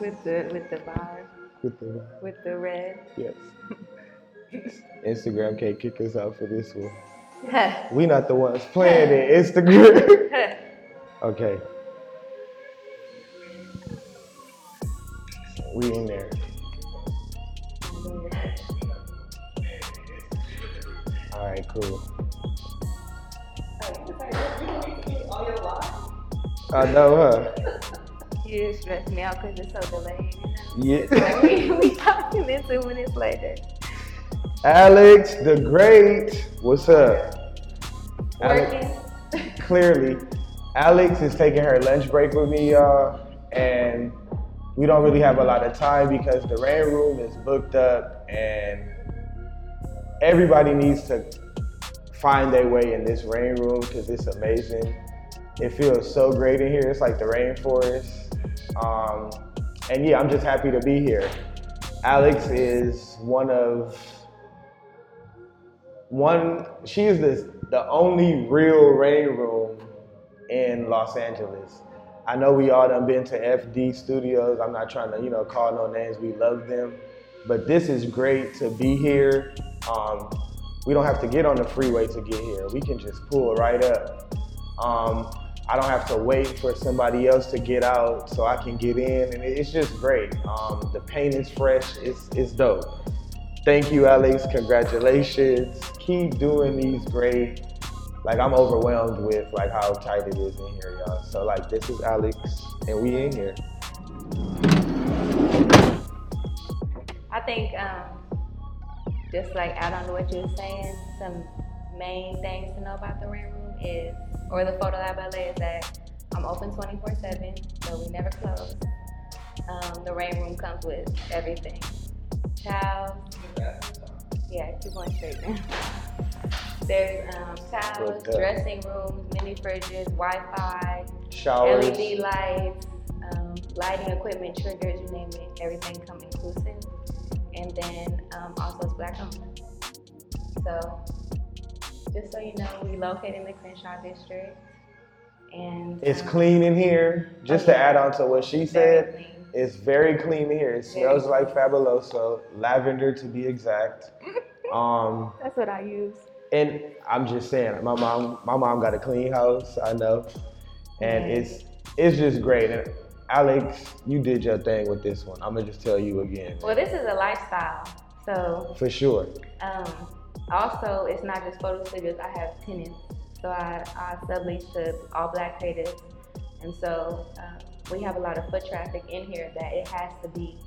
With the vibe. With the red. Yes. Instagram can't kick us out for this one. We not the ones playing it. Instagram. Okay. We in there. All right, cool. I know her. You just stress me out because it's so delayed. You know? Yeah. we talking this 2 minutes later. Alex the Great, what's up? Working. Alex, clearly, Alex is taking her lunch break with me, y'all, and we don't really have a lot of time because the rain room is booked up, and everybody needs to find their way in this rain room because it's amazing. It feels so great in here. It's like the rainforest. And yeah, I'm just happy to be here. Alex is the only real rain room in Los Angeles. I know we all done been to FD Studios. I'm not trying to, call no names. We love them. But this is great to be here. We don't have to get on the freeway to get here. We can just pull right up. I don't have to wait for somebody else to get out so I can get in, and it's just great. The paint is fresh, it's dope. Thank you, Alex, congratulations. Keep doing these great, I'm overwhelmed with how tight it is in here, y'all. So this is Alex, and we in here. I think just add on to what you were saying, some main things to know about the rain room is, or the Photo Lab LA, is that I'm open 24/7, so we never close. The rain room comes with everything. Towels. Yeah, keep going straight now. There's towels, dressing rooms, mini fridges, Wi-Fi, showers, LED lights, lighting equipment, triggers, you name it. Everything comes inclusive. And then also it's Black-owned. So, just so you know, we locate in the Crenshaw District, and it's clean in here. Just to add on to what she said, it's very clean in here. It smells like Fabuloso, lavender to be exact. That's what I use. And I'm just saying, my mom got a clean house, I know, and it's just great. And Alex, you did your thing with this one. I'm gonna just tell you again. Well, this is a lifestyle, so for sure. Also, it's not just photo studios, I have tenants. So I sublease to all Black creatives. And so we have a lot of foot traffic in here that it has to be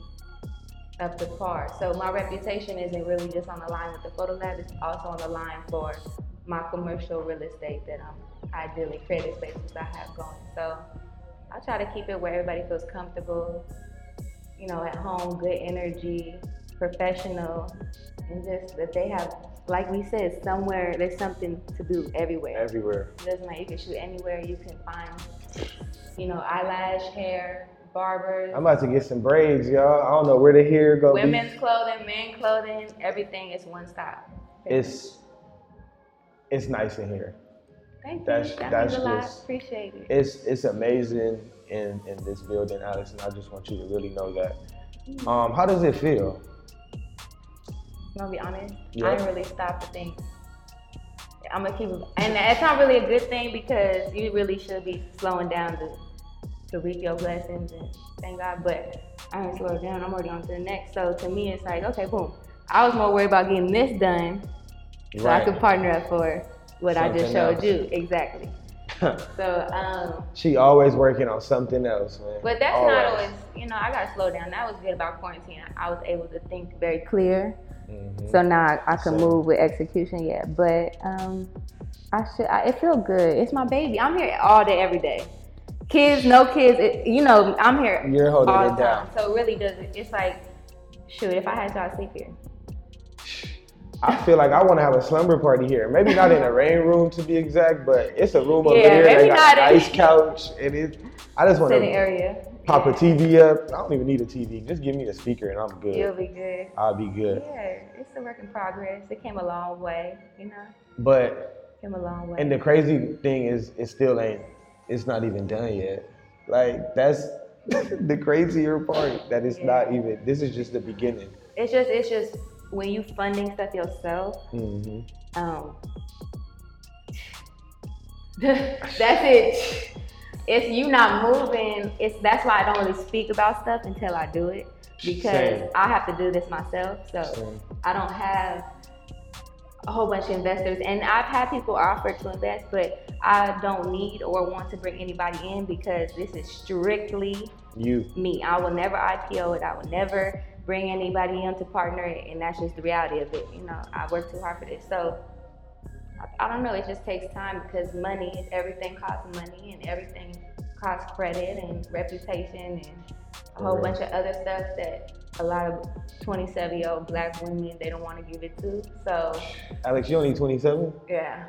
up to par. So my reputation isn't really just on the line with the Photo Lab, it's also on the line for my commercial real estate that I'm ideally creative spaces I have going. So I try to keep it where everybody feels comfortable, at home, good energy, professional, and just that they have, like we said, somewhere, there's something to do everywhere. It doesn't matter, you can shoot anywhere, you can find, eyelash, hair, barbers. I'm about to get some braids, y'all. I don't know where the hair goes. Women's clothing, men's clothing, everything is one stop. It's nice in here. Thank you. That's means a lot. Appreciate it. It's amazing in this building, Alex, and I just want you to really know that. How does it feel? I'm gonna be honest, yeah. I didn't really stop to think. I'm gonna keep, and that's not really a good thing because you really should be slowing down to reap your blessings and thank God, but I didn't slow down, I'm already on to the next. So to me, it's okay, boom. I was more worried about getting this done so I could partner up for what something I just showed else. You, exactly. So, she always working on something else, man. But that's always. Not always, I gotta slow down. That was good about quarantine. I was able to think very clear. Mm-hmm. So now I can move with execution, yeah. But it feels good. It's my baby. I'm here all day, every day. Kids, no kids. I'm here. You're holding all it down. So it really does. It's shoot. If I had y'all sleep here, I feel I want to have a slumber party here. Maybe not in a rain room to be exact, but it's a room over here. Maybe they got a nice couch, and I just want to pop a TV up. I don't even need a TV. Just give me the speaker and I'm good. You'll be good. I'll be good. Yeah, it's a work in progress. It came a long way, But it came a long way. And the crazy thing is, it's not even done yet. That's The crazier part that it's not even, this is just the beginning. It's just when you funding stuff yourself, that's it. If you not moving, that's why I don't really speak about stuff until I do it, because I have to do this myself. So I don't have a whole bunch of investors, and I've had people offer to invest, but I don't need or want to bring anybody in because this is strictly me. I will never IPO it. I will never bring anybody in to partner, and that's just the reality of it. You know, I work too hard for this. So I don't know, it just takes time, because money, everything costs money, and everything costs credit and reputation and a whole bunch of other stuff that a lot of 27-year-old black women, they don't want to give it to. So Alex, you only 27? Yeah.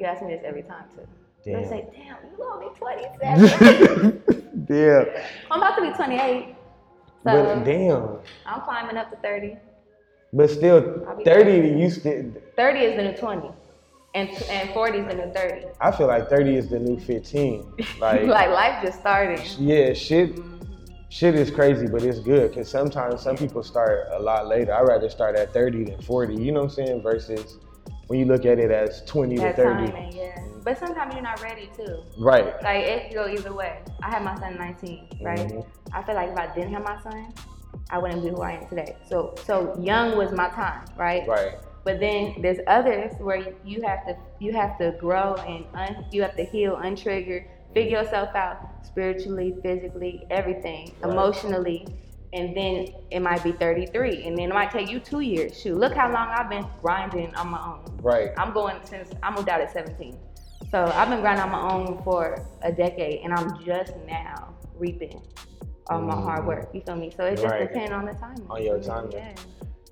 You ask me this every time too. Damn. They say, damn, you only 27. Damn. I'm about to be 28. So but damn. I'm climbing up to 30. But still, 30, you still. 30 is the new 20. And 40 is the new 30. I feel like 30 is the new 15. Like life just started. Yeah, shit is crazy, but it's good. Cause sometimes some people start a lot later. I'd rather start at 30 than 40, you know what I'm saying? Versus when you look at it as 20 to 30. Timing, yeah. But sometimes you're not ready too. Right. Like it go either way. I had my son 19, right? Mm-hmm. I feel like if I didn't have my son, I wouldn't be who I am today. So young was my time, right? Right. But then there's others where you have to grow and you have to heal, untrigger, figure yourself out spiritually, physically, everything, emotionally, and then it might be 33, and then it might take you 2 years. Shoot, look how long I've been grinding on my own. Right. I'm going since I moved out at 17, so I've been grinding on my own for a decade, and I'm just now reaping all my hard work. You feel me? So it just depends on the timing. On your timing. Yeah.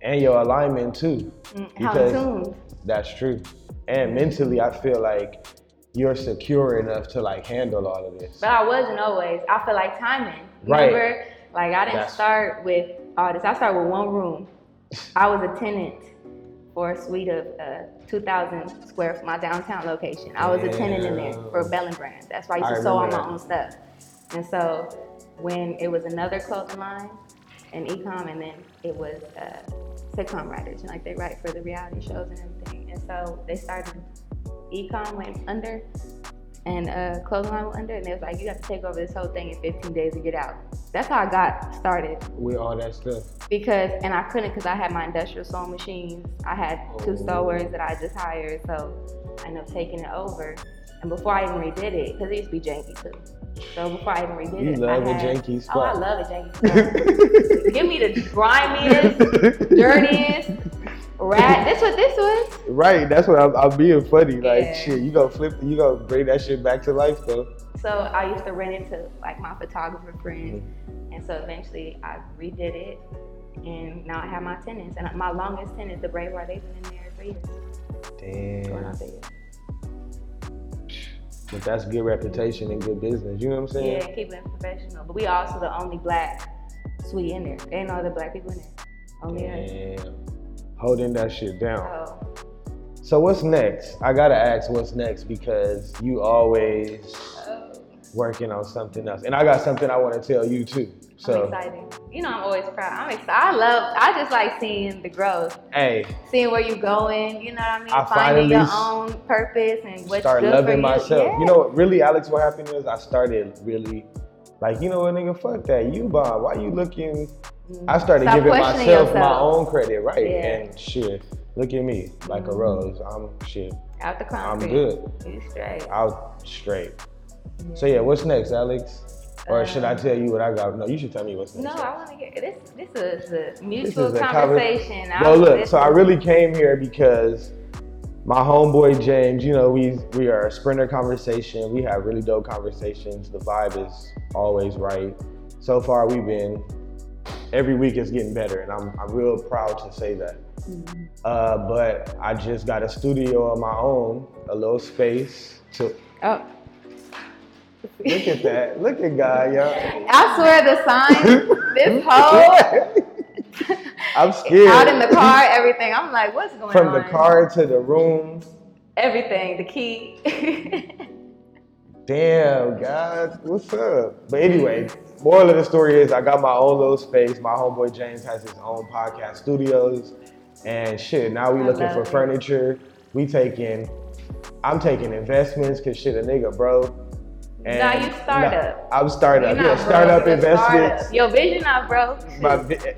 And your alignment too. How tuned. That's true. And mentally, I feel like you're secure enough to like handle all of this. But I wasn't always. I feel like timing. Remember, like I didn't start with all this. I started with one room. I was a tenant for a suite of 2,000 square foot, my downtown location. I was a tenant in there for Bell & Brands. That's why I used to sew all my own stuff. And so when it was another clothing line, and e-com, and then it was sitcom writers, and like they write for the reality shows and everything. And so they started, e-com went under, and clothesline went under, and they was like, you have to take over this whole thing in 15 days to get out. That's how I got started. With all that stuff. And I couldn't, because I had my industrial sewing machines. I had two sewers that I just hired, so I ended up taking it over. And before I even redid it, because it used to be janky too. So before I even redid it, oh, I love a janky spot. Give me the grimiest, dirtiest rat. That's what this was. Right, that's what I'm being funny. Yeah. Like shit, you gonna bring that shit back to life though. So I used to rent it to like my photographer friends, and so eventually I redid it, and now I have my tenants. And my longest tenant, the Braveheart, they've been in there for years. Damn. Going out there. But that's good reputation and good business, you know what I'm saying? Yeah, keep it professional. But we also the only black suite in there. There ain't no other black people in there. Only us. Holding that shit down. So what's next? I gotta ask what's next, because you always working on something else. And I got something I wanna tell you too. So I'm excited. You know I'm always proud. I'm excited. I just like seeing the growth. Hey. Seeing where you're going, you know what I mean? Finding your own purpose and what's good for you. Start loving myself. Yeah. You know what really, Alex, what happened is I started really like, you know what, nigga, fuck that. You bomb. Why you looking? I started giving myself my own credit, right? Yeah. And shit, look at me like a rose. I'm shit. Out the concrete. I'm good. You straight. Out straight. Yeah. So yeah, what's next, Alex? Or should I tell you what I got? No, you should tell me what's next. No, I want to hear this is a mutual conversation. No, look, so I really came here because my homeboy James, you know, we are a sprinter conversation. We have really dope conversations. The vibe is always right. So far we've been, every week it's getting better, and I'm real proud to say that. Mm-hmm. But I just got a studio of my own, a little space to... Oh. Look at that. Look at God, y'all. I swear the sign, this whole... I'm scared. Out in the car, everything. I'm like, what's going on? From the car to the room. Everything, the key. Damn, God, what's up? But anyway, Moral of the story is I got my own little space. My homeboy James has his own podcast studios and shit. Now we looking for furniture. I'm taking investments because shit, a nigga, bro. And now you startup. I'm startup. Yeah, startup investments. Your vision not broke.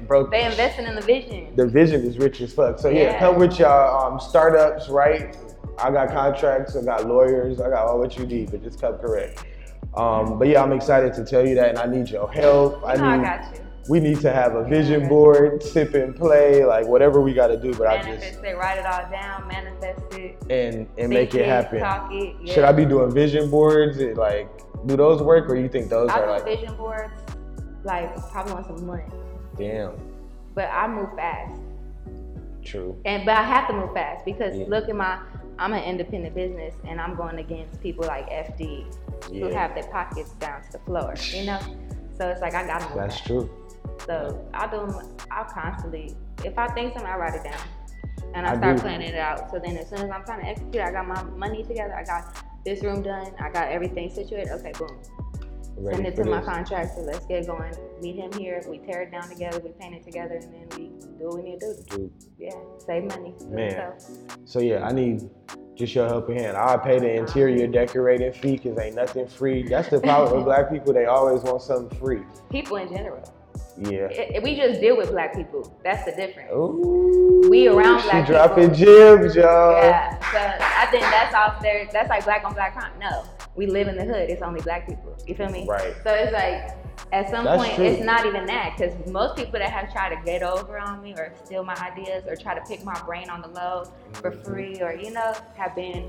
Broke. They investing in the vision. The vision is rich as fuck. So yeah, come with y'all startups, right? I got contracts, I got lawyers, I got all what you need, but just come correct. But yeah, I'm excited to tell you that, and I need your help. We need to have a vision board, sip and play, like whatever we got to do. But write it all down, manifest it, and make it happen. Should I be doing vision boards? Do those work, or you think those are like? I do vision boards, probably once a month. Damn. But I move fast. True. But I have to move fast because look at I'm an independent business, and I'm going against people like FD who have their pockets down to the floor. You know, so it's like I gotta move. That's fast. True. So I'll constantly, if I think something, I write it down and I start planning it out. So then as soon as I'm trying to execute, I got my money together. I got this room done. I got everything situated. Okay, boom. Send it to my contractor. Let's get going. Meet him here. We tear it down together. We paint it together, and then we do what we need to do. Yeah, save money. Man. So yeah, I need just your helping hand. I'll pay the interior decorating fee because ain't nothing free. That's the problem with black people. They always want something free. People in general. Yeah. We just deal with black people. That's the difference. Ooh, we around black people. She dropping jibs, y'all. Yeah. So I think that's out there. That's like black on black crime. No. We live in the hood. It's only black people. You feel me? Right. So it's like, at some point, it's not even that. Because most people that have tried to get over on me or steal my ideas or try to pick my brain on the low for free or, have been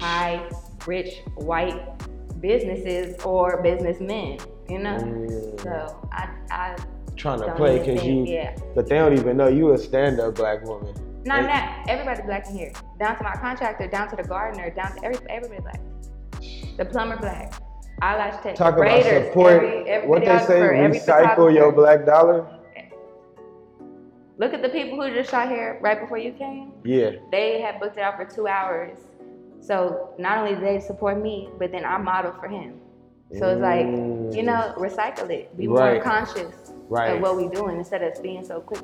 high, rich, white businesses or businessmen. So I trying to play because but they don't even know you a stand-up black woman. Not that everybody's black in here, down to my contractor, down to the gardener, down to everybody black, the plumber black, eyelash tech, talk braiders, about support. What they say, recycle your black dollar. Look at the people who just shot hair right before you came. Yeah, they had booked it out for 2 hours. So not only did they support me, but then I modeled for him. So it's like, recycle it. Be more conscious of what we're doing instead of being so quick.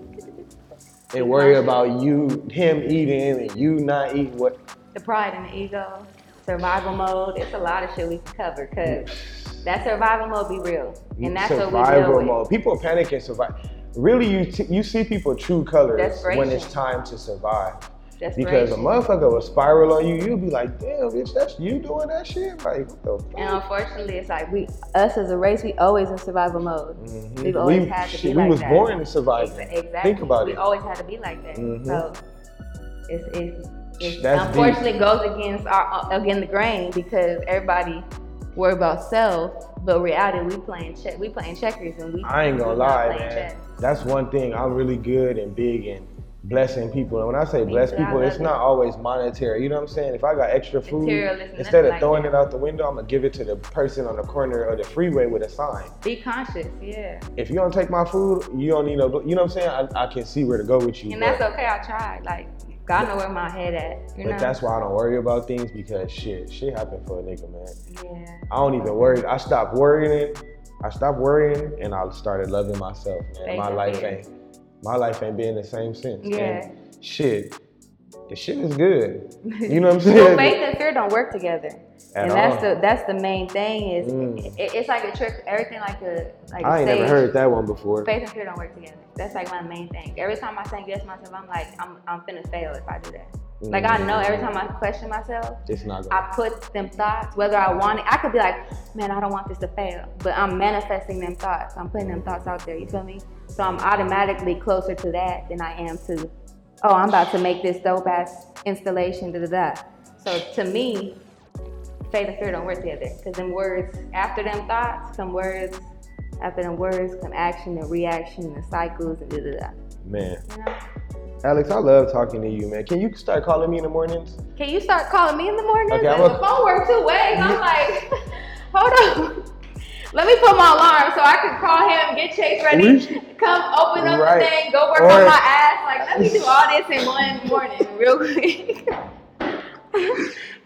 And worry about him eating and you not eating what? The pride and the ego, survival mode. It's a lot of shit we can cover because that survival mode be real. And that's what we deal with. Survival mode. People panic and survive. Really, you see people true colors when it's time to survive. Because a motherfucker will spiral on you, you'll be like, damn, bitch, that's you doing that shit? Like, what the fuck? And unfortunately, it's like us as a race, we always in survival mode. Mm-hmm. We've always had to be like that. We was born to survive. Exactly. Think about it. We always had to be like that. Mm-hmm. So it unfortunately goes against the grain because everybody worry about self. But reality, we playing checkers, and I ain't gonna lie, man. Chess. That's one thing I'm really good and big in. Blessing people, and when I say bless people, it's not always monetary. You know what I'm saying? If I got extra food, instead of throwing it out the window, I'm gonna give it to the person on the corner or the freeway with a sign. Be conscious, yeah. If you don't take my food, you don't need no. You know what I'm saying? I can see where to go with you. And that's okay. I tried. Like God know where my head at. You know? That's why I don't worry about things because shit happened for a nigga, man. Yeah. I don't even worry. I stopped worrying, and I started loving myself, man. My life ain't been the same since. Yeah. And the shit is good. You know what I'm saying? Well, faith and fear don't work together. And that's the main thing is it's like a trick, everything like I ain't never heard that one before. Faith and fear don't work together. That's like my main thing. Every time I say yes myself, I'm like, I'm finna fail if I do that. Like I know every time I question myself, I put them thoughts, whether I want it, I could be like, man, I don't want this to fail, but I'm manifesting them thoughts. I'm putting them thoughts out there, you feel me? So I'm automatically closer to that than I am to, oh, I'm about to make this dope ass installation, da-da-da. So to me, faith and fear don't work together because them words, after them thoughts, come words, after them words, come action and reaction and cycles and da-da-da. Man. You know? Alex, I love talking to you, man. Can you start calling me in the mornings? Okay, the phone worked 2 ways. I'm like, hold on. Let me put my alarm so I can call him, get Chase ready, come open up the thing, go work on my ass. Like, let me do all this in one morning real quick.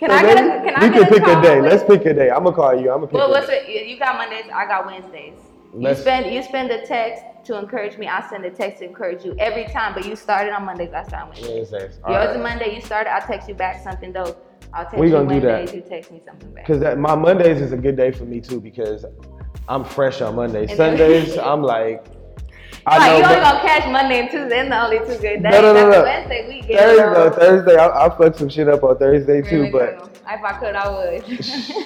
Can I get a call? Let's pick a day. I'm going to call you. I'm going to pick a day. What's it? You got Mondays. I got Wednesdays. You spend a text to encourage me. I send a text to encourage you every time. But you started on Mondays. I started on Wednesdays. Yours right. Monday. You started. I text you back something dope. I'll text you Mondays. You text me something back. Because my Mondays is a good day for me too because I'm fresh on Mondays. And Sundays I'm like. You only gonna catch Monday and Tuesday. It's the only two good days. No. Wednesday we get Thursday. I'll fuck some shit up on Thursday too. Really but cool. If I could, I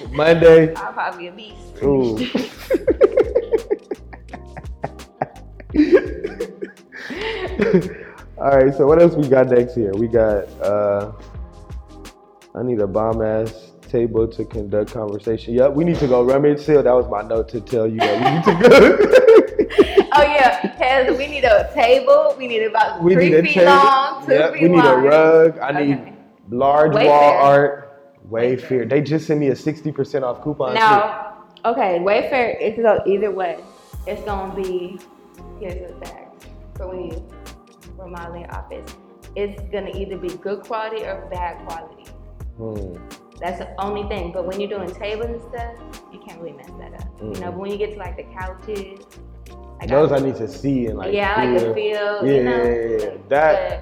would. Monday. I'll probably be a beast. Ooh. All right. So what else we got next here? We got. I need a bomb ass table to conduct conversation. Yep. We need to go rummage sale. That was my note to tell you that we need to go. Oh yeah, Taylor, we need a table. We need about 3 feet long, 2 feet wide. We need a rug. I need large wall art. Wayfair. They just sent me a 60% off coupon. Now, okay, Wayfair. It's go either way. It's gonna be here's the fact for when you remodeling your office. It's gonna either be good quality or bad quality. That's the only thing. But when you're doing tables and stuff, you can't really mess that up. You know, but when you get to like the couches. Those I need to see and like feel. Yeah, you know?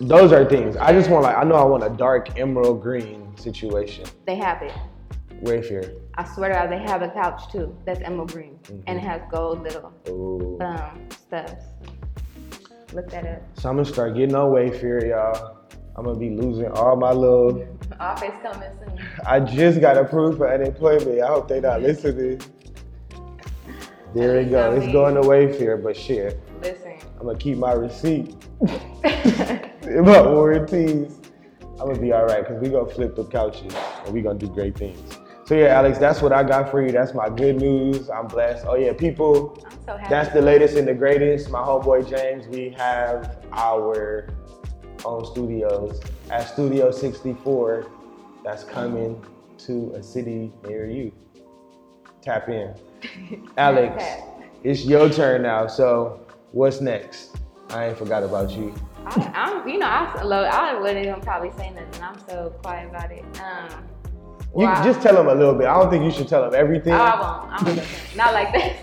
Those are things. I just want I want a dark emerald green situation. They have it. Wayfair. I swear to God, they have a couch too that's emerald green and it has gold little stuffs. Look that up. So I'm gonna start getting on Wayfair, y'all. I'm gonna be losing all my little. Office coming soon. I just got approved for unemployment. I hope they not listening. There we go. It's going to Wayfair, but shit. Listen. I'm going to keep my receipt. My warranties. I'm going to be all right because we're going to flip the couches and we're going to do great things. So, yeah, Alex, that's what I got for you. That's my good news. I'm blessed. Oh, yeah, people. I'm so happy. That's the latest and the greatest. My homeboy James, we have our own studios at Studio 64. That's coming to a city near you. Tap in. Alex, it's your turn now. So, what's next? I ain't forgot about you. I wasn't gonna probably say nothing. I'm so quiet about it. Just tell them a little bit. I don't think you should tell them everything. Oh, I won't. Not like that.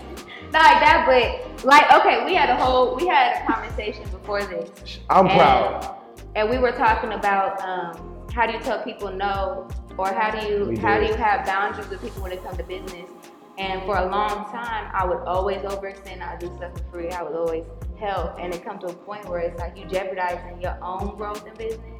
Not like that. But we had a conversation before this. I'm proud. And we were talking about how do you tell people no, or how do you have boundaries with people when it comes to business. And for a long time, I would always overextend. I would do stuff for free. I would always help. And it comes to a point where it's like you jeopardizing your own growth in business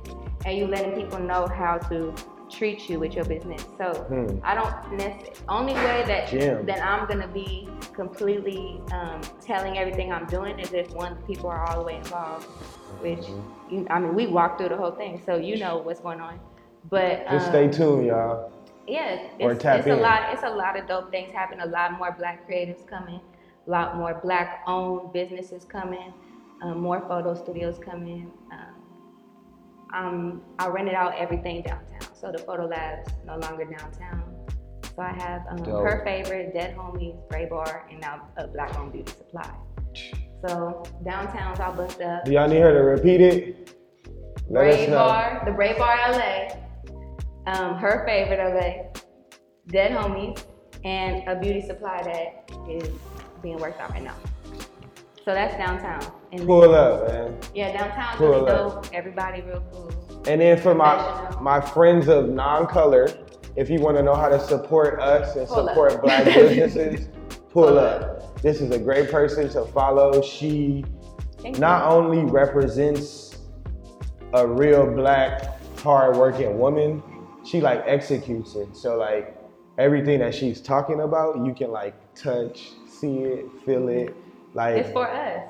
and you letting people know how to treat you with your business. So I don't necessarily, only way that I'm going to be completely telling everything I'm doing is if one, people are all the way involved, which, we walked through the whole thing. So you know what's going on. But just stay tuned, y'all. Yeah, it's a lot of dope things happening. A lot more Black creatives coming. A lot more Black-owned businesses coming. More photo studios coming. I rented out everything downtown. So the Photo Lab's no longer downtown. So I have Her Favorite, Dead Homie, Bray Bar, and now a Black-owned beauty supply. So downtown's all booked up. Do y'all need her to repeat it? The Bray Bar LA. Her Favorite LA, Dead Homies, and a beauty supply that is being worked out right now. So that's downtown. And pull up, man. Yeah, downtown's really dope. Everybody real cool. And then for my friends of non-color, if you want to know how to support us and support Black businesses, pull up. This is a great person to follow. She not only represents a real Black, hard-working woman, she executes it. So everything that she's talking about, you can touch, see it, feel it. It's for us.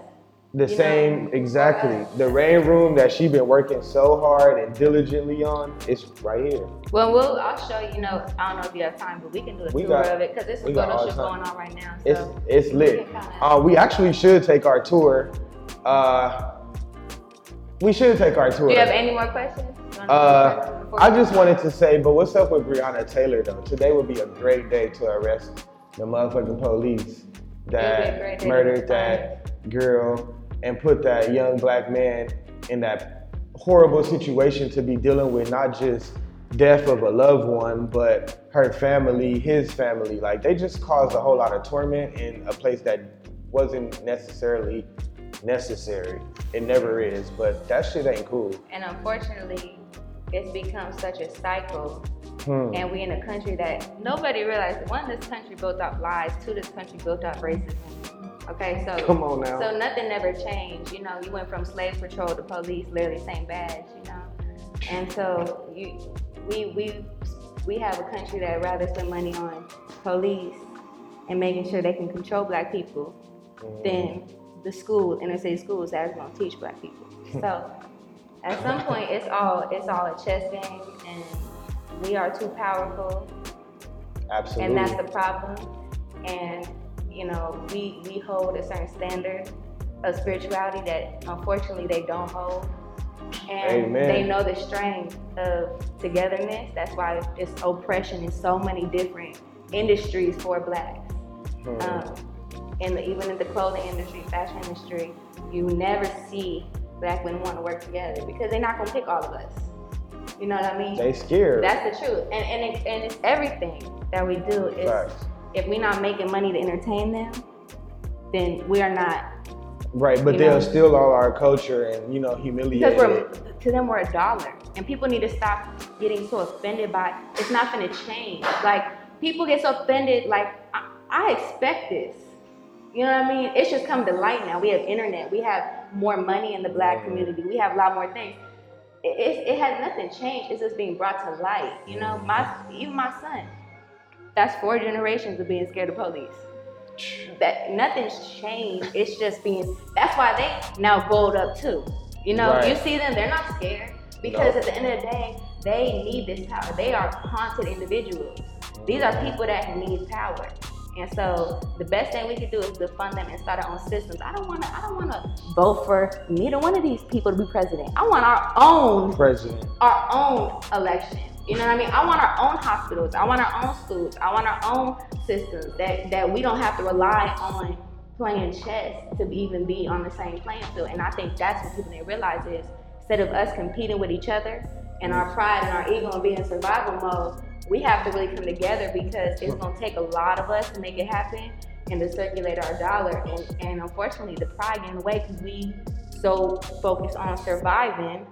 Exactly. The rain room that she's been working so hard and diligently on, it's right here. Well, I'll show you. I don't know if you have time, but we can do a tour of it because this is photo shoot going on right now. So it's lit. We actually should take our tour. Do you have any more questions? I just wanted to say, but what's up with Breonna Taylor though? Today would be a great day to arrest the motherfucking police that murdered that girl and put that young Black man in that horrible situation to be dealing with not just death of a loved one, but her family, his family, like they just caused a whole lot of torment in a place that wasn't necessarily necessary. It never is, but that shit ain't cool. And unfortunately, it's become such a cycle. And we in a country that nobody realized, one, this country built up lies, two, this country built up racism. Okay, so come on now. So nothing ever changed. You know, you went from slave patrol to police, literally same badge, you know. And so we have a country that rather spend money on police and making sure they can control black people than the school, inner city schools that's gonna teach black people. So at some point it's all a chess game, and we are too powerful. Absolutely. And that's the problem. And you know, we hold a certain standard of spirituality that unfortunately they don't hold. And Amen. They know the strength of togetherness. That's why it's oppression in so many different industries for blacks. Even in the clothing industry, fashion industry, you never see black women want to work together because they're not going to pick all of us. You know what I mean? They scared. That's the truth. And it's everything that we do. Is right. If we're not making money to entertain them, then we are not. Right, but they'll steal all our culture and, you know, humiliate it. Because to them, we're a dollar. And people need to stop getting so offended by, it's not going to change. Like, people get so offended, like, I expect this. You know what I mean? It's just come to light now. We have internet. We have more money in the black community. We have a lot more things. It has nothing changed. It's just being brought to light. You know, even my son, that's 4 generations of being scared of police. That nothing's changed. It's just being. That's why they now bold up too. You know, right. You see them. They're not scared because at the end of the day, they need this power. They are haunted individuals. These are people that need power, and so the best thing we can do is defund them and start our own systems. I don't wanna vote for neither one of these people to be president. I want our own president, our own election. You know what I mean? I want our own hospitals. I want our own schools. I want our own systems that we don't have to rely on playing chess to even be on the same playing field. And I think that's what people need to realize is instead of us competing with each other and our pride and our ego and being in survival mode, we have to really come together because it's going to take a lot of us to make it happen and to circulate our dollar. And unfortunately, the pride in the way because we so focused on surviving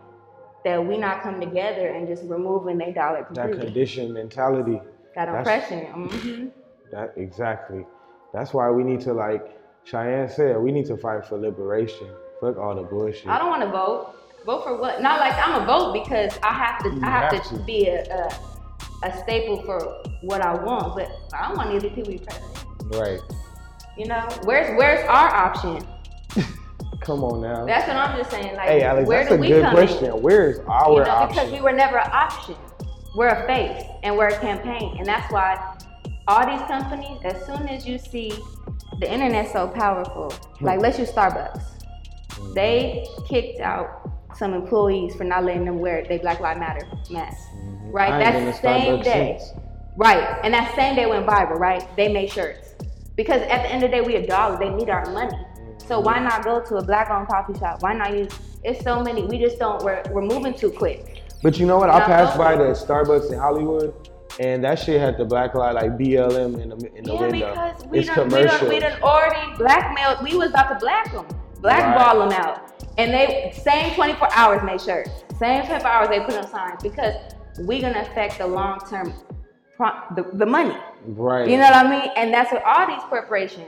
that we not come together and just removing their dollar completely. That conditioned mentality. That oppression. That exactly. That's why we need to, like Cheyenne said, we need to fight for liberation. Fuck all the bullshit. I don't want to vote. Vote for what? Not like I'm a vote because I have to be a staple for what I want, but I don't want either people to be president. Right. You know, where's our option? Come on now. That's what I'm just saying. Like, hey, Alex, where do we come in? That's a good question. Where is our option? Because we were never an option. We're a face and we're a campaign. And that's why all these companies, as soon as you see the internet's so powerful, like let's use Starbucks. They kicked out some employees for not letting them wear their Black Lives Matter mask. Right? That's the same day. Right. And that same day went viral, right? They made shirts. Because at the end of the day, we a dollar. They need our money. So why not go to a black-owned coffee shop? Why not use? It's so many. We just don't. We're moving too quick. But you know what? I passed by the Starbucks in Hollywood, and that shit had the black light like BLM in the window. Yeah, because we done already blackmailed. We was about to blackball them out, and they same 24 hours made shirts. Same 24 hours they put on signs because we gonna affect the long-term the money. Right. You know what I mean? And that's what all these corporations.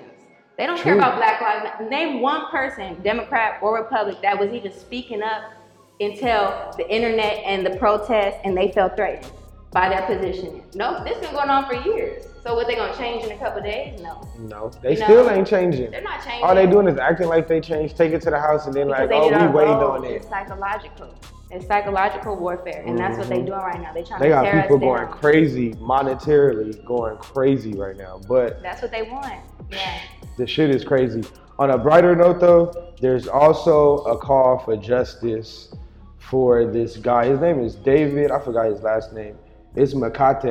They don't care about Black Lives Matter. Name one person, Democrat or Republican, that was even speaking up until the internet and the protests, and they felt threatened by their positioning. No, this been going on for years. So what, they gonna change in a couple of days? No, they still ain't changing. They're not changing. All they doing is acting like they changed, take it to the house, and then because like, we waiting on it. It's psychological. It's psychological warfare, and that's what they're doing right now. They're trying to tear us down. They got people going crazy, monetarily going crazy right now, but that's what they want. Yeah. The shit is crazy. On a brighter note though, there's also a call for justice for this guy. His name is David, I forgot his last name. It's Makate.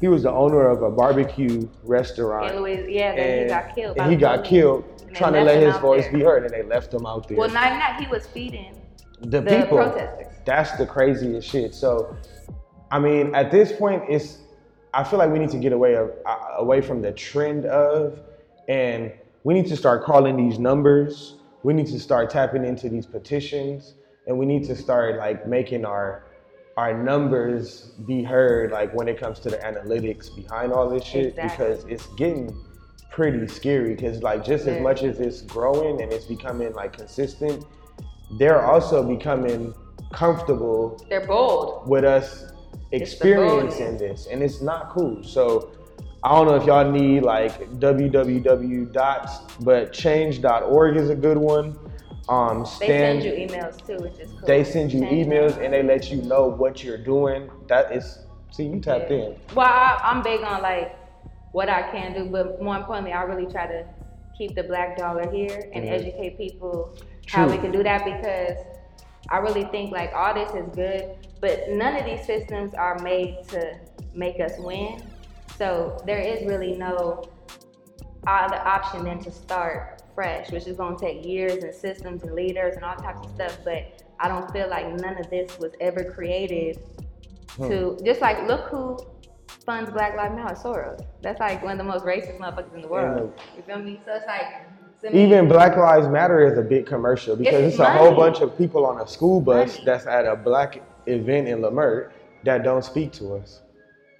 He was the owner of a barbecue restaurant. And he got killed. And he got killed trying to let his voice be heard, and they left him out there. Well, not he was feeding the people. Protesters. That's the craziest shit. So I mean, at this point, it's, I feel like we need to get away from the trend of, and we need to start calling these numbers. We need to start tapping into these petitions, and we need to start like making our numbers be heard, like when it comes to the analytics behind all this shit, exactly. Because it's getting pretty scary, because like just as much as it's growing and it's becoming like consistent, they're also becoming comfortable. They're bold. With us experiencing this, and it's not cool. So I don't know if y'all need like www. But change.org is a good one. They send you emails too, which is cool. They send you emails and they let you know what you're doing. That is, see, you tapped in. Well, I'm big on like what I can do, but more importantly, I really try to keep the black dollar here and educate people how we can do that, because I really think like all this is good, but none of these systems are made to make us win. So there is really no other option than to start fresh, which is gonna take years and systems and leaders and all types of stuff. But I don't feel like none of this was ever created to, just like, look who funds Black Lives Matter, Soros. That's like one of the most racist motherfuckers in the world. You feel me? So it's like, even Black Lives Matter is a big commercial, because it's a whole bunch of people on a school bus that's at a black event in Leimert that don't speak to us.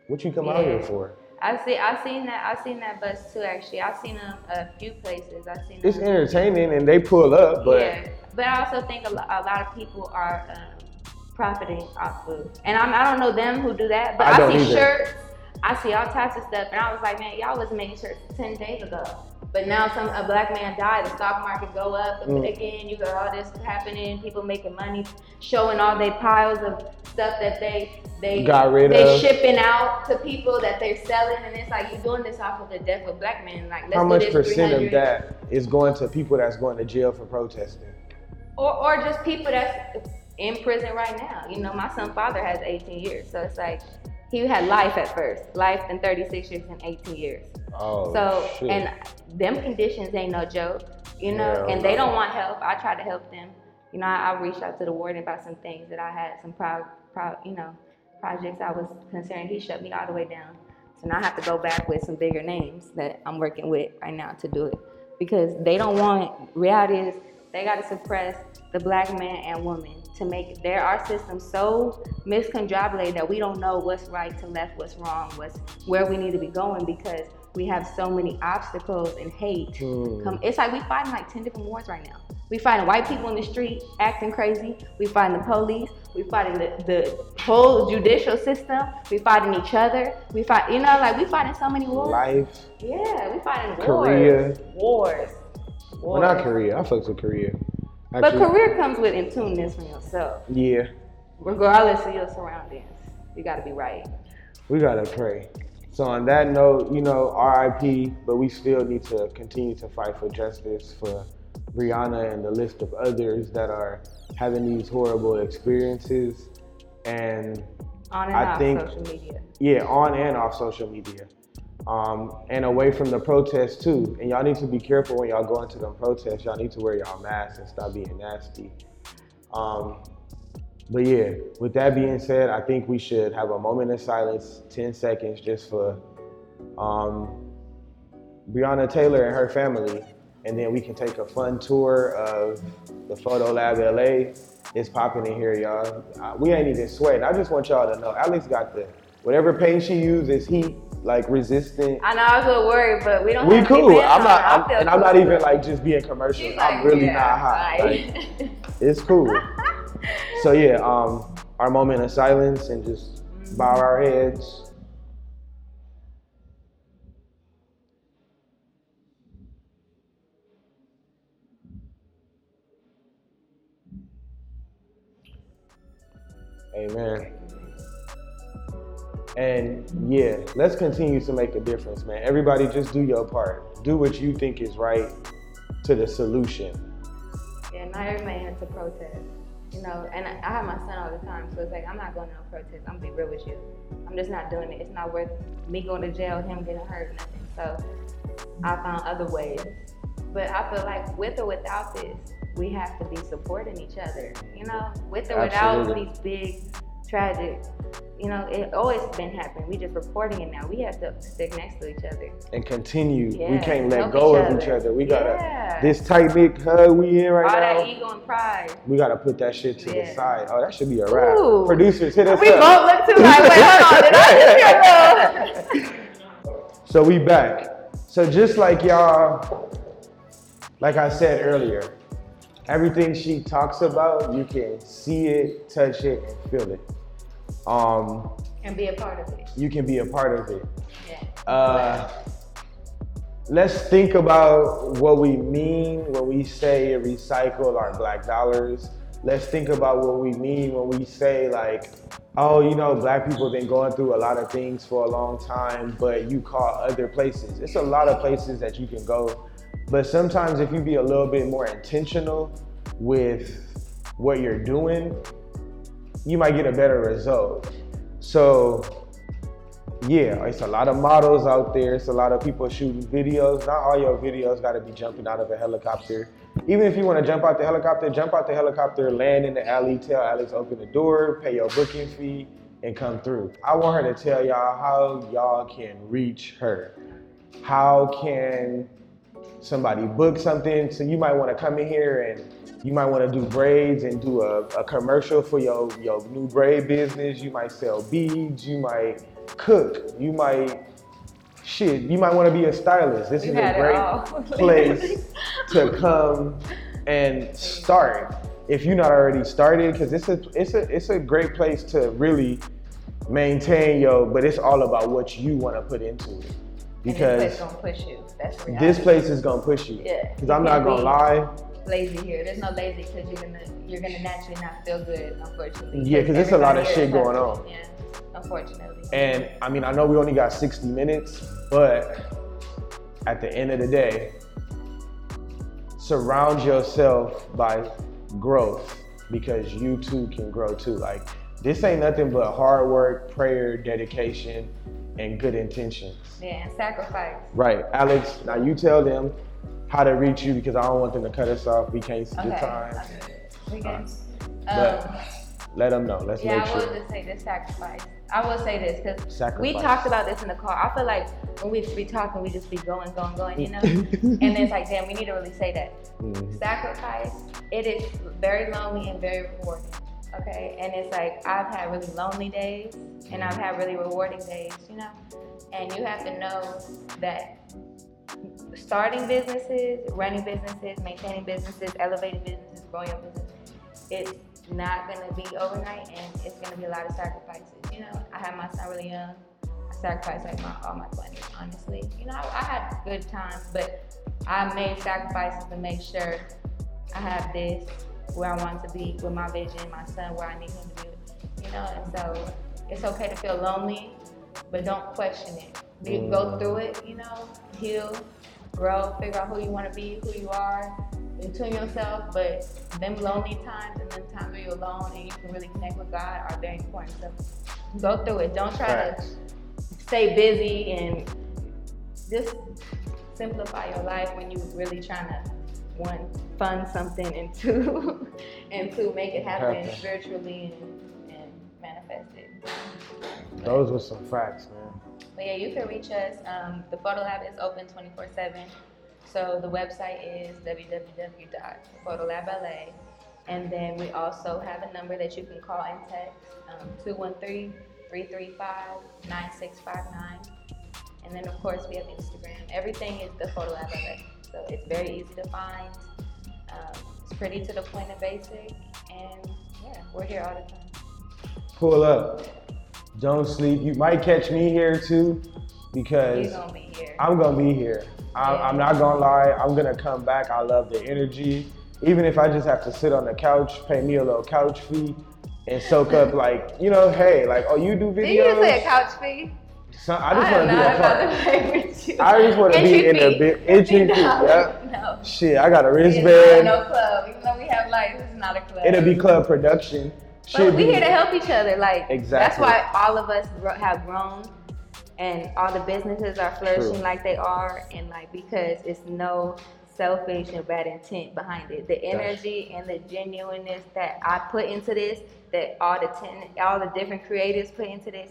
What you come out here for? I seen that bus too. Actually, I've seen them a few places. It's entertaining, and they pull up, but but I also think a lot of people are profiting off food, and I don't know them who do that, but I see either. Shirts, I see all types of stuff, and I was like, man, y'all was making shirts 10 days ago, but now a black man died, the stock market go up again. You got all this happening, people making money, showing all their piles of stuff that they got rid of. Shipping out to people that they're selling, and it's like, you're doing this off of the death of black men. Like, let's how much percent of that is going to people that's going to jail for protesting, or just people that's in prison right now? You know, my son's father has 18 years, so it's like he had life at first, life in 36 years and 18 years. Oh, so shit. And them conditions ain't no joke, you know. Yeah, and they don't want help. I try to help them. You know, I reached out to the warden about some things that I had, some projects I was considering. He shut me all the way down. So now I have to go back with some bigger names that I'm working with right now to do it, because they don't want it. Reality is they got to suppress the black man and woman to make our system so misconjobulated that we don't know what's right to left, what's wrong, where we need to be going, because we have so many obstacles and hate. It's like we fighting like 10 different wars right now. We fighting white people in the street acting crazy. We fighting the police. We fighting the whole judicial system. We fighting each other. We fighting so many wars. Life. Yeah, we fighting wars. Korea. Wars. Well, not Korea. I fucks with Korea. Actually. But career comes with in tuneness from yourself. Yeah. Regardless of your surroundings, you gotta be right. We gotta pray. So on that note, you know, RIP, but we still need to continue to fight for justice for Breonna and the list of others that are having these horrible experiences. And I think, social media. Yeah, on and off social media. And away from the protests too. And y'all need to be careful when y'all go into them protests. Y'all need to wear y'all masks and stop being nasty. But yeah, with that being said, I think we should have a moment of silence, 10 seconds, just for Breonna Taylor and her family. And then we can take a fun tour of the Photo Lab LA. It's popping in here, y'all. We ain't even sweating. I just want y'all to know, Alex got whatever paint she uses, heat. Like resistant. I know, I was a little worried, but we don't. We cool. I'm not even like just being commercial. She's I'm like, really not hot. Like, it's cool. So yeah, our moment of silence and just bow our heads. Amen. And yeah, let's continue to make a difference, man. Everybody just do your part. Do what you think is right to the solution. Yeah, not everybody has to protest. You know, and I have my son all the time, so it's like, I'm not going to protest. I'm going to be real with you. I'm just not doing it. It's not worth me going to jail, him getting hurt, nothing. So I found other ways. But I feel like with or without this, we have to be supporting each other. You know, with or without these big, tragic You know, it always been happening. We just reporting it now. We have to stick next to each other and continue. Yeah. We can't let go of each other. We gotta this tight knit hug we in right now. All that ego and pride. We gotta put that shit to the side. Oh, that should be a wrap. Ooh. Producers, hit us up. We both look too like, wait, hold on, did I just So we back. So just like y'all, like I said earlier, everything she talks about, you can see it, touch it, and feel it. And be a part of it. You can be a part of it. Yeah. Let's think about what we mean when we say recycle our black dollars. Let's think about what we mean when we say like, oh, you know, black people been going through a lot of things for a long time, but you call other places. It's a lot of places that you can go. But sometimes if you be a little bit more intentional with what you're doing, you might get a better result. So yeah, it's a lot of models out there. It's a lot of people shooting videos. Not all your videos gotta be jumping out of a helicopter. Even if you wanna jump out the helicopter, land in the alley, tell Alex open the door, pay your booking fee, and come through. I want her to tell y'all how y'all can reach her. How can somebody book something? So you might wanna come in here and you might wanna do braids and do a commercial for your new braid business. You might sell beads, you might cook, you might, shit, you might wanna be a stylist. This is a great place to come and start. If you're not already started, cause it's a great place to really maintain but it's all about what you wanna put into it. Because this place gonna push you. That's reality. This place is gonna push you. Yeah. Because I'm not gonna lie. Lazy here. There's no lazy because you're gonna naturally not feel good, unfortunately. Yeah, because there's a lot of shit going on. Yeah, unfortunately. And I mean, I know we only got 60 minutes, but at the end of the day, surround yourself by growth because you too can grow too. Like this ain't nothing but hard work, prayer, dedication, and good intentions. Yeah, and sacrifice. Right, Alex, now you tell them how to reach you because I don't want them to cut us off. We can't see the time. We can. Let them know, let's make sure. Yeah, I will just say this, sacrifice. I will say this because we talked about this in the car. I feel like when we be talking, we just be going, you know? And then it's like, damn, we need to really say that. Mm-hmm. Sacrifice, it is very lonely and very rewarding. Okay, and it's like, I've had really lonely days and I've had really rewarding days, you know? And you have to know that starting businesses, running businesses, maintaining businesses, elevating businesses, growing your business, it's not gonna be overnight and it's gonna be a lot of sacrifices, you know? I had my son really young. I sacrificed like all my money, honestly. You know, I had good times, but I made sacrifices to make sure I have this, where I want to be with my vision, my son, where I need him to be, you know? And so it's okay to feel lonely, but don't question it. Go through it, you know, heal, grow, figure out who you want to be, who you are, and tune yourself, but them lonely times and them times where you're alone and you can really connect with God are very important. So go through it. Don't try to stay busy and just simplify your life when you're really trying to, one, fund something, and two, make it happen spiritually and manifest it. Those were some facts, man. But yeah, you can reach us. The Photo Lab is open 24/7. So the website is www.photolabla. And then we also have a number that you can call and text, 213-335-9659. And then of course we have Instagram. Everything is the Photo Lab LA. So it's very easy to find. It's pretty to the point of basic. And yeah, we're here all the time. Pull up. Don't sleep. You might catch me here too because gonna be here. I'm going to be here. I'm not going to lie. I'm going to come back. I love the energy. Even if I just have to sit on the couch, pay me a little couch fee and soak up like, you know, hey, like, oh, you do videos? Did you say a couch fee? So I just want to be a part. I just want to be in a bit. No. Shit, I got a wristband. No club, even though we have lights, it's not a club. It'll be club production. But we're here to help each other. Like exactly. That's why all of us have grown, and all the businesses are flourishing like they are, and like because it's no selfish and bad intent behind it. The energy and the genuineness that I put into this, that all the different creators put into this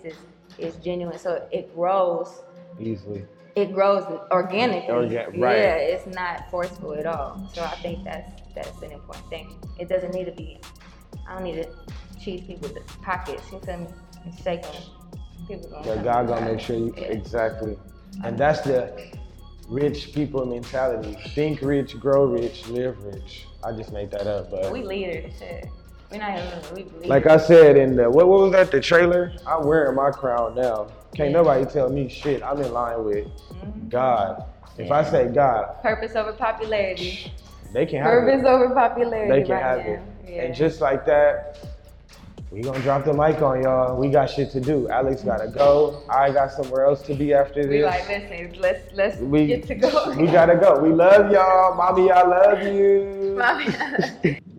is genuine. So it grows easily. It grows organically. Right. Yeah, it's not forceful at all. So I think that's an important thing. It doesn't need to be. I don't need to cheat people's pockets. You feel me? And shake them. People gonna. Yeah, God gonna make sure you exactly. And that's the rich people mentality. Think rich, grow rich, live rich. I just made that up, but we leaders. Shit. We're not even leaders. Like I said in the what was that? The trailer. I'm wearing my crown now. Can't nobody tell me shit. I'm in line with God. If I say God, purpose over popularity. They can have it. Purpose over popularity. They can have it. Yeah. And just like that, we gonna drop the mic on y'all. We got shit to do. Alex gotta go. I got somewhere else to be after this. We like, listen, let's get to go. We gotta go. We love y'all. Mommy, I love you. Mommy, I love you.